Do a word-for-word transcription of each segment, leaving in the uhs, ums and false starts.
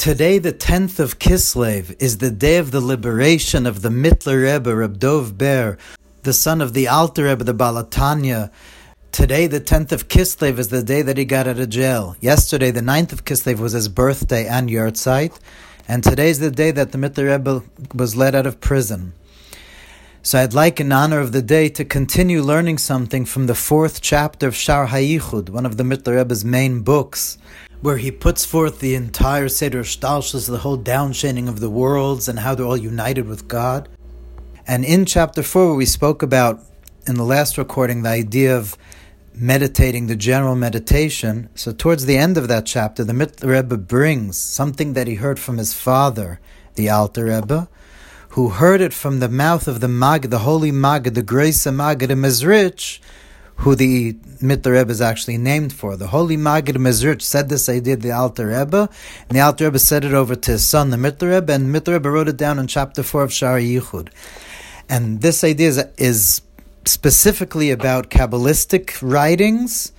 Today, the tenth of Kislev, is the day of the liberation of the Mitteler Rebbe, Reb Dov Ber, the son of the Alter Rebbe, the Balatanya. Today, the tenth of Kislev, is the day that he got out of jail. Yesterday, the ninth of Kislev, was his birthday and yortzeit, and today is the day that the Mitteler Rebbe was let out of prison. So I'd like, in honor of the day, to continue learning something from the fourth chapter of Sha'ar HaYichud, one of the Mitteler Rebbe's main books, where he puts forth the entire Seder Shtalshus, the whole downchaining of the worlds and how they're all united with God. And in chapter four, where we spoke about, in the last recording, the idea of meditating, the general meditation, so towards the end of that chapter, the Mitteler Rebbe brings something that he heard from his father, the Alter Rebbe, who heard it from the mouth of the Maggid, the holy Maggid, the grace of Maggid of Mezritch, who the Mitteler Rebbe is actually named for. The holy Maggid of Mezritch said this idea to the Alter Rebbe, and the Alter Rebbe said it over to his son, the Mitteler Rebbe, and the Mitteler Rebbe wrote it down in chapter four of Sha'ar HaYichud. And this idea is, is specifically about Kabbalistic writings,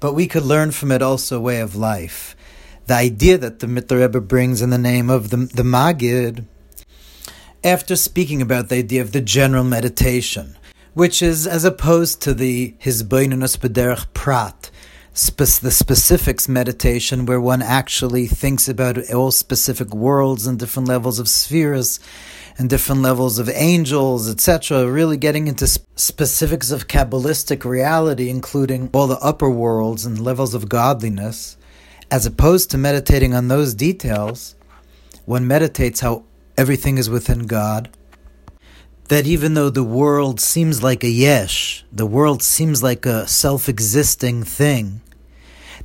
but we could learn from it also a way of life. The idea that the Mitteler Rebbe brings in the name of the, the Maggid, after speaking about the idea of the general meditation, which is as opposed to the Hisbonenus B'derech Prat, spe- the specifics meditation, where one actually thinks about all specific worlds and different levels of spheres and different levels of angels, et cetera, really getting into sp- specifics of Kabbalistic reality, including all the upper worlds and levels of godliness. As opposed to meditating on those details, one meditates how everything is within God, that even though the world seems like a yesh, the world seems like a self-existing thing,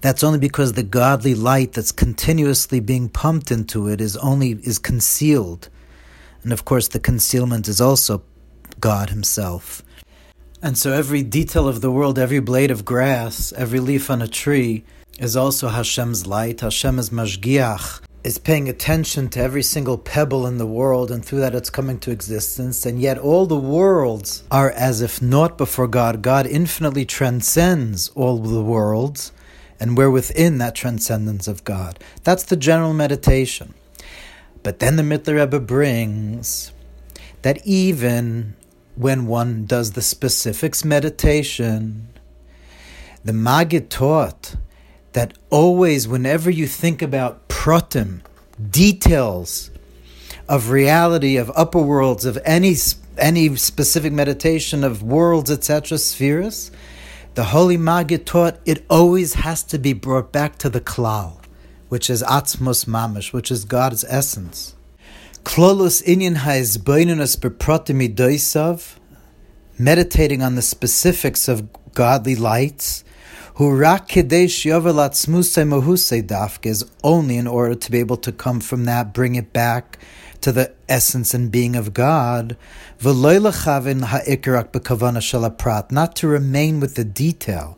that's only because the godly light that's continuously being pumped into it is only is concealed. And of course, the concealment is also God himself. And so every detail of the world, every blade of grass, every leaf on a tree, is also Hashem's light. Hashem is Mashgiach, is paying attention to every single pebble in the world, and through that it's coming to existence. And yet all the worlds are as if naught before God. God infinitely transcends all the worlds, and we're within that transcendence of God. That's the general meditation. But then the Mitteler Rebbe brings that even when one does the specifics meditation, the Maggid taught that always, whenever you think about Pratim, details of reality, of upper worlds, of any any specific meditation of worlds, et cetera, spheres, the holy Maggid taught it always has to be brought back to the Klal, which is Atzmos Mamash, which is God's essence. Meditating on the specifics of godly lights, is only in order to be able to come from that, bring it back to the essence and being of God, not to remain with the detail.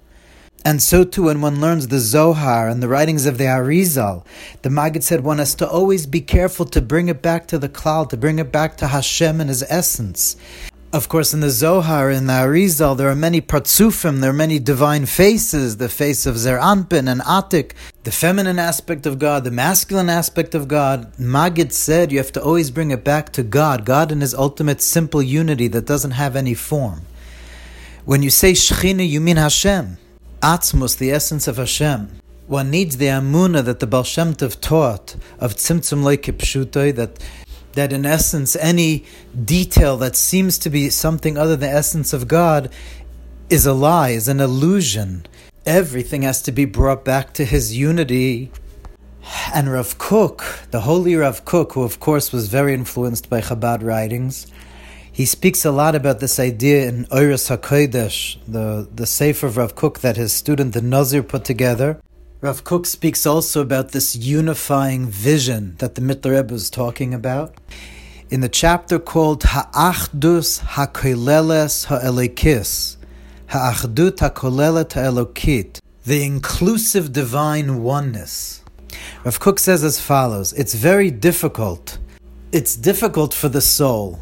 And so too, when one learns the Zohar and the writings of the Arizal, the Maggid said one has to always be careful to bring it back to the Klal, to bring it back to Hashem and his essence. Of course, in the Zohar, in the Arizal, there are many Pratsufim, there are many divine faces, the face of Zer'anpin and Atik, the feminine aspect of God, the masculine aspect of God. Maggid said you have to always bring it back to God, God in his ultimate simple unity that doesn't have any form. When you say Shechina, you mean Hashem, Atzmus, the essence of Hashem. One needs the Amuna that the Balshemtav taught, of Tzimtzum Lai Kipshutai, that that in essence any detail that seems to be something other than the essence of God is a lie, is an illusion. Everything has to be brought back to his unity. And Rav Kook, the holy Rav Kook, who of course was very influenced by Chabad writings, he speaks a lot about this idea in Oros HaKodesh, the, the Sefer of Rav Kook that his student, the Nazir, put together. Rav Kook speaks also about this unifying vision that the Mitteler Rebbe was talking about in the chapter called Ha'achdus Ha'koleles Ha'elokis, Ha'achdus Ha'koleles Ha'elokis, the inclusive divine oneness. Rav Kook says as follows: It's very difficult. It's difficult for the soul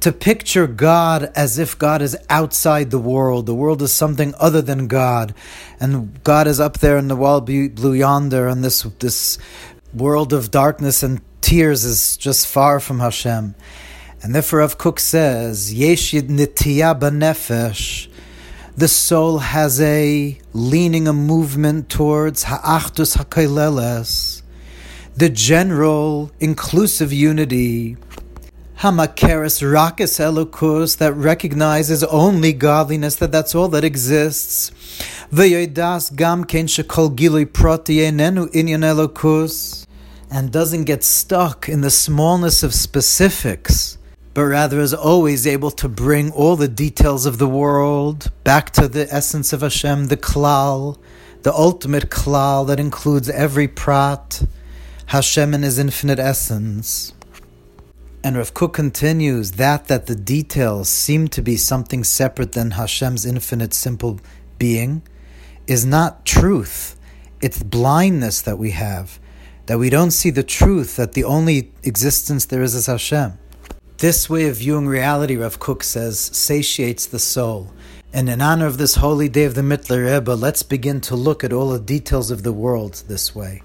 to picture God as if God is outside the world, the world is something other than God, and God is up there in the wild blue yonder on this this world of darkness and tears is just far from Hashem. And therefore Rav Kook says, Yesh yid nitiya b'nefesh, the soul has a leaning, a movement towards Ha'achdus Ha'koleles, the general inclusive unity, Hamakeres Rakis Elokus, that recognizes only godliness, that that's all that exists. V'yodas gam ken shekol gilui prati enenu inyan Elokus, and doesn't get stuck in the smallness of specifics, but rather is always able to bring all the details of the world back to the essence of Hashem, the Klal, the ultimate Klal that includes every Prat, Hashem in His infinite essence. And Rav Kook continues that that the details seem to be something separate than Hashem's infinite simple being is not truth. It's blindness that we have, that we don't see the truth, that the only existence there is is Hashem. This way of viewing reality, Rav Kook says, satiates the soul. And in honor of this holy day of the Mitteler Rebbe, let's begin to look at all the details of the world this way.